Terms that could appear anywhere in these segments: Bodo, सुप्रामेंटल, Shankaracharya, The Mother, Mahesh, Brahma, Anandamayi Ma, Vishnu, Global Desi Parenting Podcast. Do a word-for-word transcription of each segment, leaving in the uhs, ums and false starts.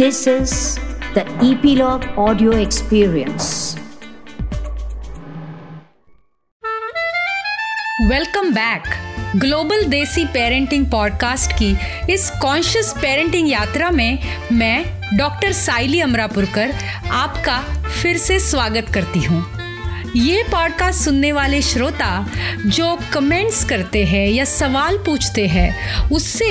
This is the Epilog audio experience. Welcome back. Global Desi Parenting Podcast की इस conscious parenting यात्रा में मैं डॉक्टर साइली अमरा पुरकर आपका फिर से स्वागत करती हूँ। ये पॉडकास्ट सुनने वाले श्रोता जो कमेंट्स करते हैं या सवाल पूछते हैं, उससे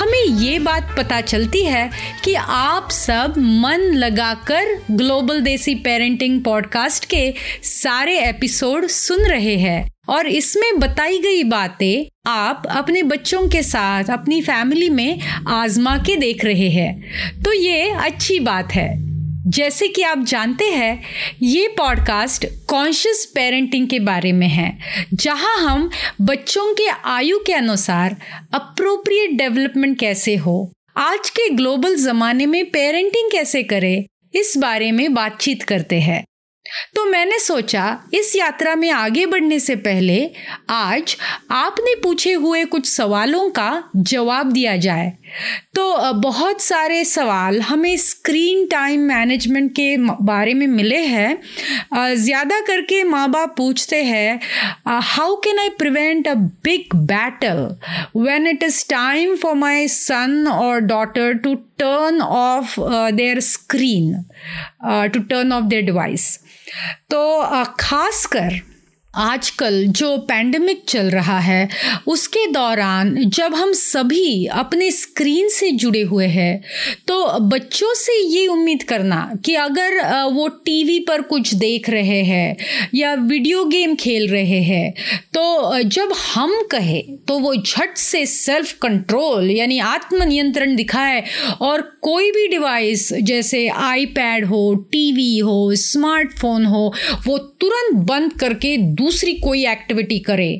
हमें ये बात पता चलती है कि आप सब मन लगाकर ग्लोबल देसी पेरेंटिंग पॉडकास्ट के सारे एपिसोड सुन रहे हैं और इसमें बताई गई बातें आप अपने बच्चों के साथ अपनी फैमिली में आजमा के देख रहे हैं, तो ये अच्छी बात है। जैसे कि आप जानते हैं, ये पॉडकास्ट कॉन्शियस पेरेंटिंग के बारे में है, जहां हम बच्चों के आयु के अनुसार अप्रोप्रिएट डेवलपमेंट कैसे हो, आज के ग्लोबल ज़माने में पेरेंटिंग कैसे करें, इस बारे में बातचीत करते हैं। तो मैंने सोचा इस यात्रा में आगे बढ़ने से पहले आज आपने पूछे हुए कुछ सवालों का जवाब दिया जाए। तो बहुत सारे सवाल हमें स्क्रीन टाइम मैनेजमेंट के बारे में मिले हैं। ज़्यादा करके माँ बाप पूछते हैं, how can I prevent a big battle when it is time for my son और daughter to turn off their screen, to turn off their device. तो uh, खासकर आजकल जो पैंडमिक चल रहा है, उसके दौरान जब हम सभी अपने स्क्रीन से जुड़े हुए हैं, तो बच्चों से ये उम्मीद करना कि अगर वो टीवी पर कुछ देख रहे हैं या वीडियो गेम खेल रहे हैं, तो जब हम कहें तो वो झट से सेल्फ कंट्रोल यानी आत्मनियंत्रण दिखाए और कोई भी डिवाइस जैसे आईपैड हो, टीवी हो, स्मार्टफोन हो, वो तुरंत बंद करके दूसरी कोई एक्टिविटी करे।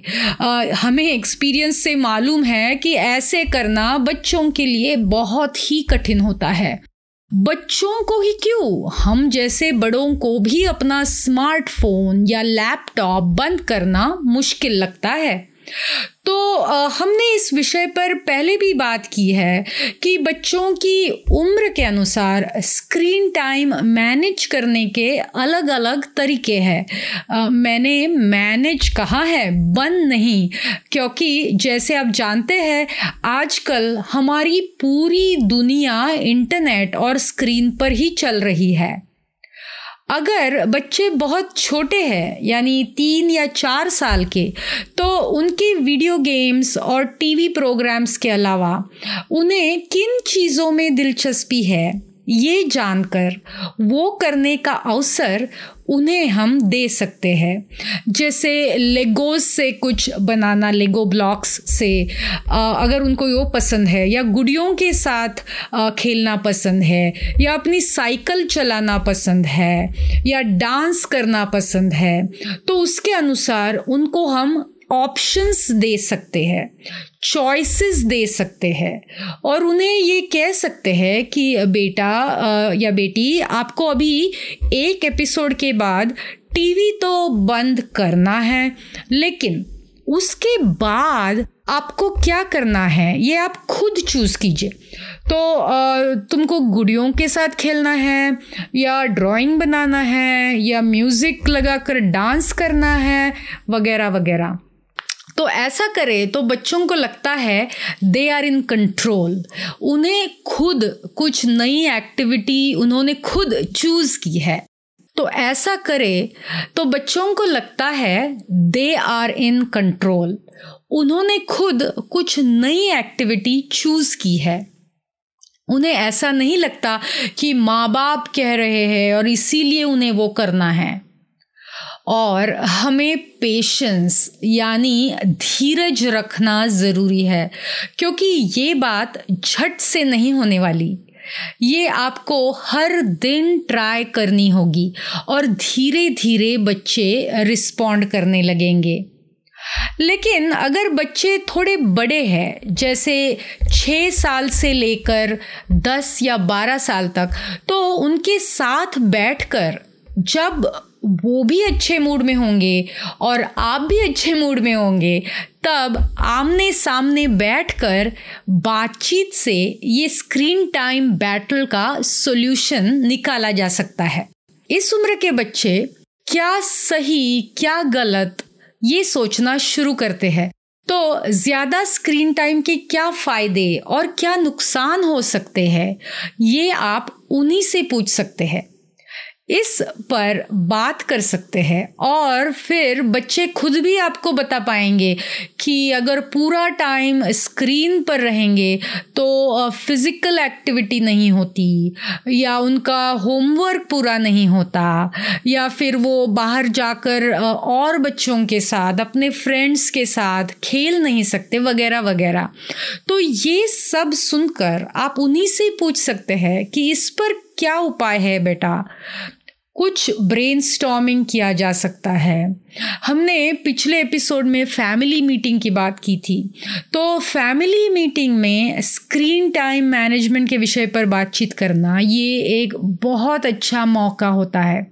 आ, हमें एक्सपीरियंस से मालूम है कि ऐसे करना बच्चों के लिए बहुत ही कठिन होता है। बच्चों को ही क्यों, हम जैसे बड़ों को भी अपना स्मार्टफोन या लैपटॉप बंद करना मुश्किल लगता है। तो आ, हमने इस विषय पर पहले भी बात की है कि बच्चों की उम्र के अनुसार स्क्रीन टाइम मैनेज करने के अलग अलग तरीके हैं। मैंने मैनेज कहा है, बंद नहीं, क्योंकि जैसे आप जानते हैं आजकल हमारी पूरी दुनिया इंटरनेट और स्क्रीन पर ही चल रही है। अगर बच्चे बहुत छोटे हैं यानी तीन या चार साल के, तो उनके वीडियो गेम्स और टीवी प्रोग्राम्स के अलावा उन्हें किन चीज़ों में दिलचस्पी है, ये जानकर वो करने का अवसर उन्हें हम दे सकते हैं। जैसे लेगोस से कुछ बनाना, लेगो ब्लॉक्स से, अगर उनको वो पसंद है, या गुड़ियों के साथ खेलना पसंद है, या अपनी साइकिल चलाना पसंद है, या डांस करना पसंद है, तो उसके अनुसार उनको हम ऑप्शंस दे सकते हैं, चॉइसेस दे सकते हैं और उन्हें ये कह सकते हैं कि बेटा या बेटी, आपको अभी एक एपिसोड के बाद टीवी तो बंद करना है, लेकिन उसके बाद आपको क्या करना है ये आप खुद चूज़ कीजिए। तो तुमको गुड़ियों के साथ खेलना है, या ड्राइंग बनाना है, या म्यूज़िक लगाकर डांस करना है, वगैरह वगैरह। तो ऐसा करें तो बच्चों को लगता है दे आर इन कंट्रोल, उन्हें खुद कुछ नई एक्टिविटी उन्होंने खुद चूज़ की है। तो ऐसा करें तो बच्चों को लगता है दे आर इन कंट्रोल, उन्होंने खुद कुछ नई एक्टिविटी चूज़ की है। उन्हें ऐसा नहीं लगता कि माँ बाप कह रहे हैं और इसीलिए उन्हें वो करना है। और हमें पेशेंस यानी धीरज रखना ज़रूरी है, क्योंकि ये बात झट से नहीं होने वाली। ये आपको हर दिन ट्राई करनी होगी और धीरे धीरे बच्चे रिस्पॉन्ड करने लगेंगे। लेकिन अगर बच्चे थोड़े बड़े हैं, जैसे छः साल से लेकर दस या बारह साल तक, तो उनके साथ बैठकर जब वो भी अच्छे मूड में होंगे और आप भी अच्छे मूड में होंगे, तब आमने सामने बैठकर बातचीत से ये स्क्रीन टाइम बैटल का सॉल्यूशन निकाला जा सकता है। इस उम्र के बच्चे क्या सही क्या गलत ये सोचना शुरू करते हैं, तो ज़्यादा स्क्रीन टाइम के क्या फ़ायदे और क्या नुकसान हो सकते हैं ये आप उन्हीं से पूछ सकते हैं, इस पर बात कर सकते हैं और फिर बच्चे खुद भी आपको बता पाएंगे कि अगर पूरा टाइम स्क्रीन पर रहेंगे तो फिज़िकल एक्टिविटी नहीं होती या उनका होमवर्क पूरा नहीं होता या फिर वो बाहर जाकर और बच्चों के साथ अपने फ्रेंड्स के साथ खेल नहीं सकते वगैरह वगैरह। तो ये सब सुनकर आप उन्हीं से पूछ सकते हैं कि इस पर क्या उपाय है बेटा। कुछ ब्रेनस्टॉर्मिंग किया जा सकता है। हमने पिछले एपिसोड में फैमिली मीटिंग की बात की थी, तो फैमिली मीटिंग में स्क्रीन टाइम मैनेजमेंट के विषय पर बातचीत करना ये एक बहुत अच्छा मौका होता है।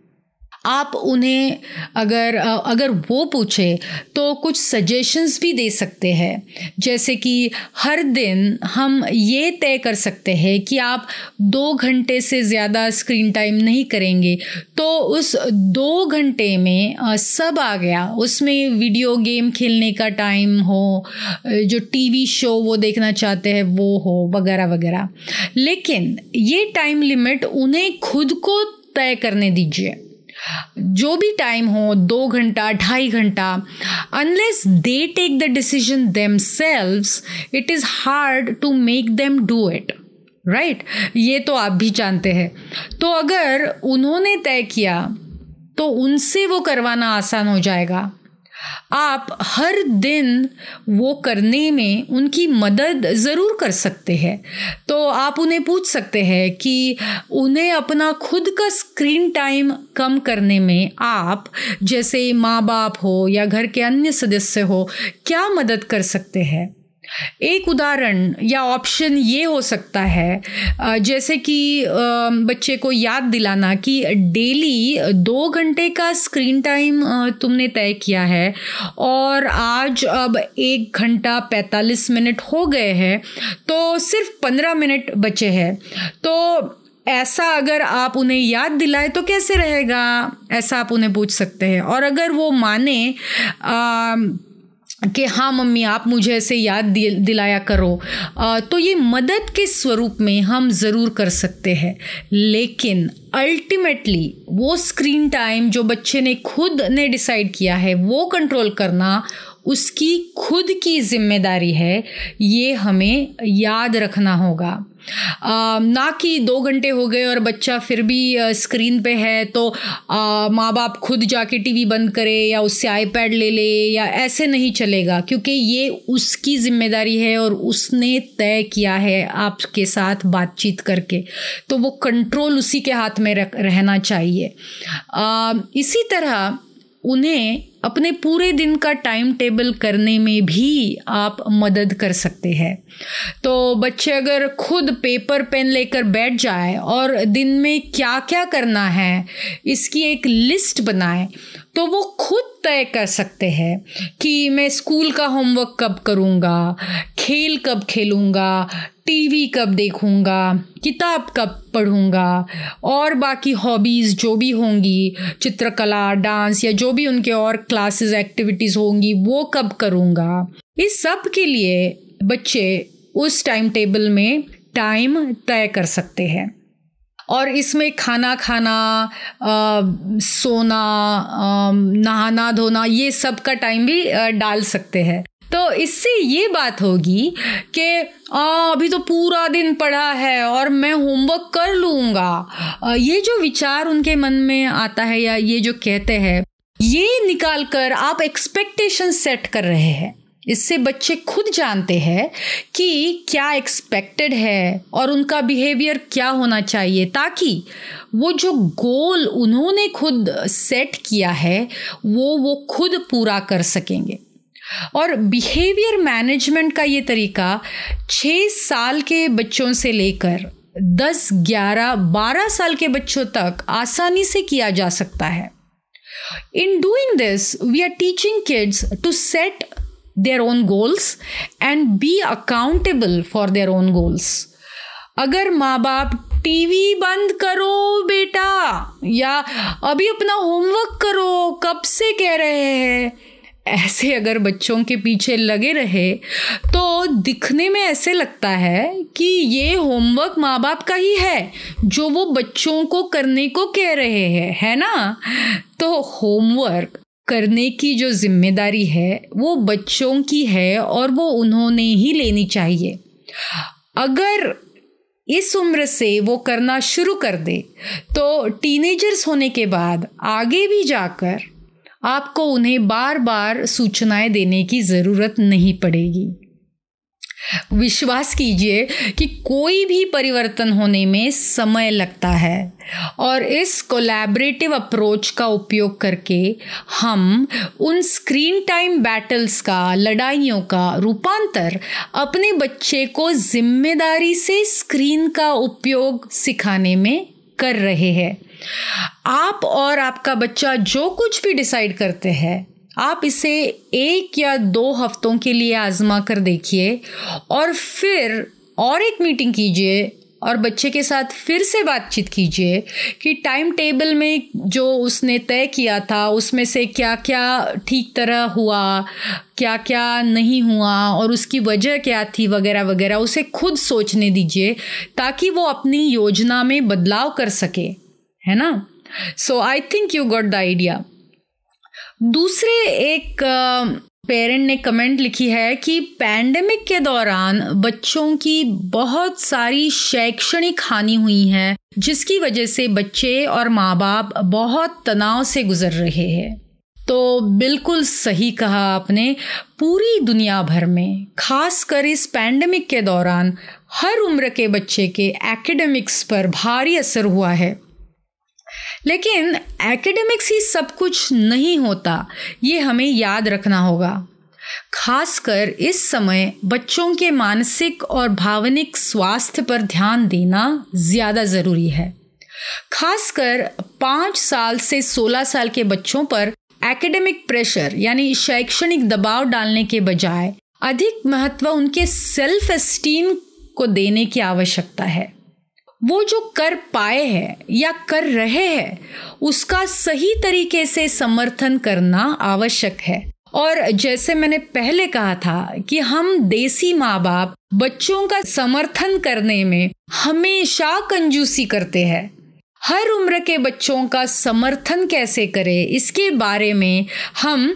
आप उन्हें अगर अगर वो पूछे तो कुछ सजेशंस भी दे सकते हैं, जैसे कि हर दिन हम ये तय कर सकते हैं कि आप दो घंटे से ज़्यादा स्क्रीन टाइम नहीं करेंगे। तो उस दो घंटे में सब आ गया, उसमें वीडियो गेम खेलने का टाइम हो, जो टीवी शो वो देखना चाहते हैं वो हो वगैरह वगैरह। लेकिन ये टाइम लिमिट उन्हें खुद को तय करने दीजिए, जो भी टाइम हो, दो घंटा ढाई घंटा। Unless they take the decision themselves it is hard to make them do it, right. ये तो आप भी जानते हैं। तो अगर उन्होंने तय किया तो उनसे वो करवाना आसान हो जाएगा। आप हर दिन वो करने में उनकी मदद ज़रूर कर सकते हैं। तो आप उन्हें पूछ सकते हैं कि उन्हें अपना खुद का स्क्रीन टाइम कम करने में आप जैसे माँ बाप हो या घर के अन्य सदस्य हो क्या मदद कर सकते हैं। एक उदाहरण या ऑप्शन ये हो सकता है जैसे कि बच्चे को याद दिलाना कि डेली दो घंटे का स्क्रीन टाइम तुमने तय किया है और आज अब एक घंटा पैंतालीस मिनट हो गए हैं, तो सिर्फ पंद्रह मिनट बचे हैं। तो ऐसा अगर आप उन्हें याद दिलाए तो कैसे रहेगा, ऐसा आप उन्हें पूछ सकते हैं। और अगर वो माने आ, कि हाँ मम्मी आप मुझे ऐसे याद दिलाया करो, तो ये मदद के स्वरूप में हम ज़रूर कर सकते हैं। लेकिन अल्टीमेटली वो स्क्रीन टाइम जो बच्चे ने खुद ने डिसाइड किया है वो कंट्रोल करना उसकी खुद की जिम्मेदारी है, ये हमें याद रखना होगा। आ, ना कि दो घंटे हो गए और बच्चा फिर भी आ, स्क्रीन पे है तो माँ बाप खुद जाके टीवी बंद करे या उससे आईपैड ले ले, या ऐसे नहीं चलेगा, क्योंकि ये उसकी जिम्मेदारी है और उसने तय किया है आपके साथ बातचीत करके, तो वो कंट्रोल उसी के हाथ में रख रहना चाहिए। आ, इसी तरह उन्हें अपने पूरे दिन का टाइम टेबल करने में भी आप मदद कर सकते हैं। तो बच्चे अगर खुद पेपर पेन लेकर बैठ जाए और दिन में क्या क्या करना है इसकी एक लिस्ट बनाए, तो वो खुद तय कर सकते हैं कि मैं स्कूल का होमवर्क कब करूँगा, खेल कब खेलूँगा, टीवी कब देखूँगा, किताब कब पढ़ूँगा और बाकी हॉबीज़ जो भी होंगी, चित्रकला, डांस या जो भी उनके और क्लासेस एक्टिविटीज़ होंगी वो कब करूँगा। इस सब के लिए बच्चे उस टाइम टेबल में टाइम तय कर सकते हैं। और इसमें खाना खाना, आ, सोना, नहाना धोना, ये सब का टाइम भी आ, डाल सकते हैं। तो इससे ये बात होगी कि अभी तो पूरा दिन पढ़ा है और मैं होमवर्क कर लूँगा, ये जो विचार उनके मन में आता है या ये जो कहते हैं, ये निकाल कर आप एक्सपेक्टेशन सेट कर रहे हैं। इससे बच्चे खुद जानते हैं कि क्या एक्सपेक्टेड है और उनका बिहेवियर क्या होना चाहिए, ताकि वो जो गोल उन्होंने खुद सेट किया है वो वो खुद पूरा कर सकेंगे। और बिहेवियर मैनेजमेंट का ये तरीका छः साल के बच्चों से लेकर दस, ग्यारह, बारह साल के बच्चों तक आसानी से किया जा सकता है। In doing this, we are teaching kids to set their own goals and be accountable for their own goals. अगर माँ बाप टीवी बंद करो बेटा या अभी अपना होमवर्क करो कब से कह रहे हैं, ऐसे अगर बच्चों के पीछे लगे रहे तो दिखने में ऐसे लगता है कि ये होमवर्क माँ बाप का ही है जो वो बच्चों को करने को कह रहे हैं, है ना। तो होमवर्क करने की जो जिम्मेदारी है वो बच्चों की है और वो उन्होंने ही लेनी चाहिए। अगर इस उम्र से वो करना शुरू कर दे तो टीनेजर्स होने के बाद आगे भी जाकर आपको उन्हें बार बार सूचनाएं देने की ज़रूरत नहीं पड़ेगी। विश्वास कीजिए कि कोई भी परिवर्तन होने में समय लगता है और इस कोलैबोरेटिव अप्रोच का उपयोग करके हम उन स्क्रीन टाइम बैटल्स का, लड़ाइयों का रूपांतर अपने बच्चे को जिम्मेदारी से स्क्रीन का उपयोग सिखाने में कर रहे हैं। आप और आपका बच्चा जो कुछ भी डिसाइड करते हैं, आप इसे एक या दो हफ्तों के लिए आजमा कर देखिए और फिर और एक मीटिंग कीजिए और बच्चे के साथ फिर से बातचीत कीजिए कि टाइम टेबल में जो उसने तय किया था उसमें से क्या क्या ठीक तरह हुआ, क्या क्या नहीं हुआ और उसकी वजह क्या थी वगैरह वगैरह। उसे खुद सोचने दीजिए ताकि वो अपनी योजना में बदलाव कर सके, है ना। So I think you got the idea. दूसरे एक पेरेंट ने कमेंट लिखी है कि पैंडेमिक के दौरान बच्चों की बहुत सारी शैक्षणिक हानि हुई है जिसकी वजह से बच्चे और माँ बाप बहुत तनाव से गुजर रहे हैं। तो बिल्कुल सही कहा आपने, पूरी दुनिया भर में खासकर इस पैंडेमिक के दौरान हर उम्र के बच्चे के एकेडमिक्स पर भारी असर हुआ है। लेकिन एकेडमिक्स ही सब कुछ नहीं होता, ये हमें याद रखना होगा। खासकर इस समय बच्चों के मानसिक और भावनिक स्वास्थ्य पर ध्यान देना ज़्यादा ज़रूरी है। खासकर पाँच साल से सोलह साल के बच्चों पर एकेडमिक प्रेशर यानी शैक्षणिक दबाव डालने के बजाय अधिक महत्व उनके सेल्फ एस्टीम को देने की आवश्यकता है। वो जो कर पाए हैं या कर रहे हैं उसका सही तरीके से समर्थन करना आवश्यक है। और जैसे मैंने पहले कहा था कि हम देसी माँ बाप बच्चों का समर्थन करने में हमेशा कंजूसी करते हैं। हर उम्र के बच्चों का समर्थन कैसे करें इसके बारे में हम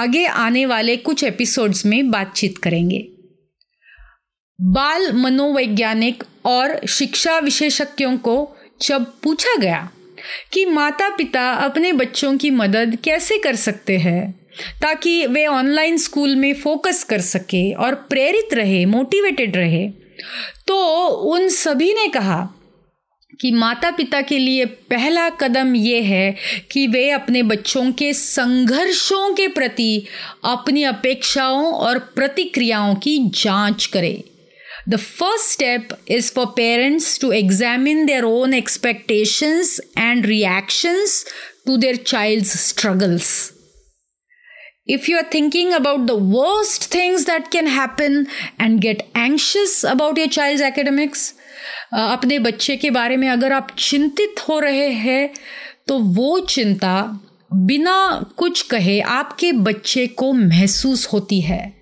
आगे आने वाले कुछ एपिसोड्स में बातचीत करेंगे। बाल मनोवैज्ञानिक और शिक्षा विशेषज्ञों को जब पूछा गया कि माता पिता अपने बच्चों की मदद कैसे कर सकते हैं ताकि वे ऑनलाइन स्कूल में फोकस कर सके और प्रेरित रहे, मोटिवेटेड रहे, तो उन सभी ने कहा कि माता पिता के लिए पहला कदम ये है कि वे अपने बच्चों के संघर्षों के प्रति अपनी अपेक्षाओं और प्रतिक्रियाओं की जांच करें। The first step is for parents to examine their own expectations and reactions to their child's struggles. If you are thinking about the worst things that can happen and get anxious about your child's academics, अपने बच्चे के बारे में अगर आप चिंतित हो रहे हैं तो वो चिंता बिना कुछ कहे आपके बच्चे को महसूस होती है।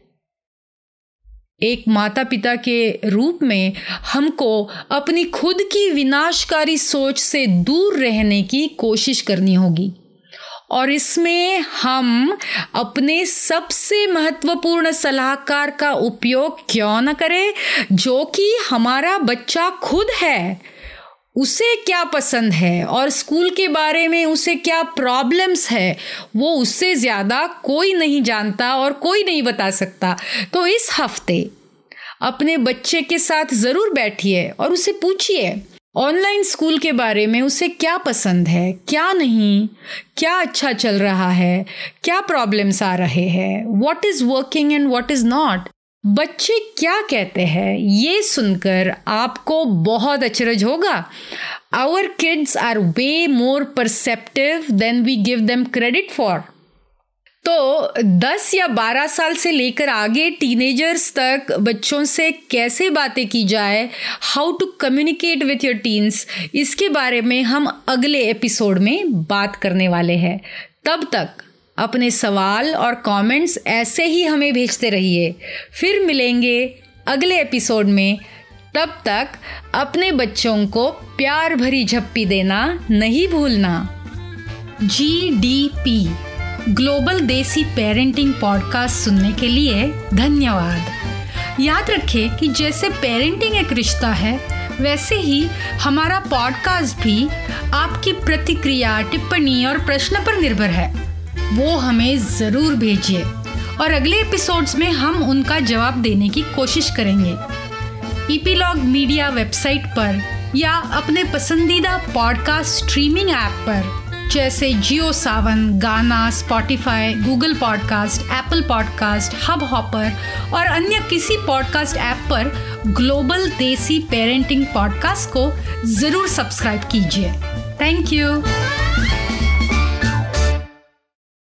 एक माता पिता के रूप में हमको अपनी खुद की विनाशकारी सोच से दूर रहने की कोशिश करनी होगी और इसमें हम अपने सबसे महत्वपूर्ण सलाहकार का उपयोग क्यों न करें जो कि हमारा बच्चा खुद है। उसे क्या पसंद है और स्कूल के बारे में उसे क्या प्रॉब्लम्स है वो उससे ज़्यादा कोई नहीं जानता और कोई नहीं बता सकता। तो इस हफ्ते अपने बच्चे के साथ ज़रूर बैठिए और उसे पूछिए ऑनलाइन स्कूल के बारे में उसे क्या पसंद है, क्या नहीं, क्या अच्छा चल रहा है, क्या प्रॉब्लम्स आ रहे हैं, what is working and what is not. बच्चे क्या कहते हैं ये सुनकर आपको बहुत अचरज होगा। Our kids are way more perceptive than we give them credit for. तो दस या बारह साल से लेकर आगे टीनेजर्स तक बच्चों से कैसे बातें की जाए, how to communicate with your teens, इसके बारे में हम अगले एपिसोड में बात करने वाले हैं। तब तक अपने सवाल और कमेंट्स ऐसे ही हमें भेजते रहिए। फिर मिलेंगे अगले एपिसोड में। तब तक अपने बच्चों को प्यार भरी झप्पी देना नहीं भूलना। जी डी पी ग्लोबल देसी पेरेंटिंग पॉडकास्ट सुनने के लिए धन्यवाद। याद रखें कि जैसे पेरेंटिंग एक रिश्ता है, वैसे ही हमारा पॉडकास्ट भी आपकी प्रतिक्रिया, टिप्पणी और प्रश्न पर निर्भर है। वो हमें ज़रूर भेजिए और अगले एपिसोड्स में हम उनका जवाब देने की कोशिश करेंगे। ईपीलॉग मीडिया वेबसाइट पर या अपने पसंदीदा पॉडकास्ट स्ट्रीमिंग ऐप पर जैसे Jio Saavn, Gaana, Spotify, Google podcast, Apple podcast, hub hopper और अन्य किसी पॉडकास्ट ऐप पर ग्लोबल देसी पेरेंटिंग पॉडकास्ट को ज़रूर सब्सक्राइब कीजिए। Thank you.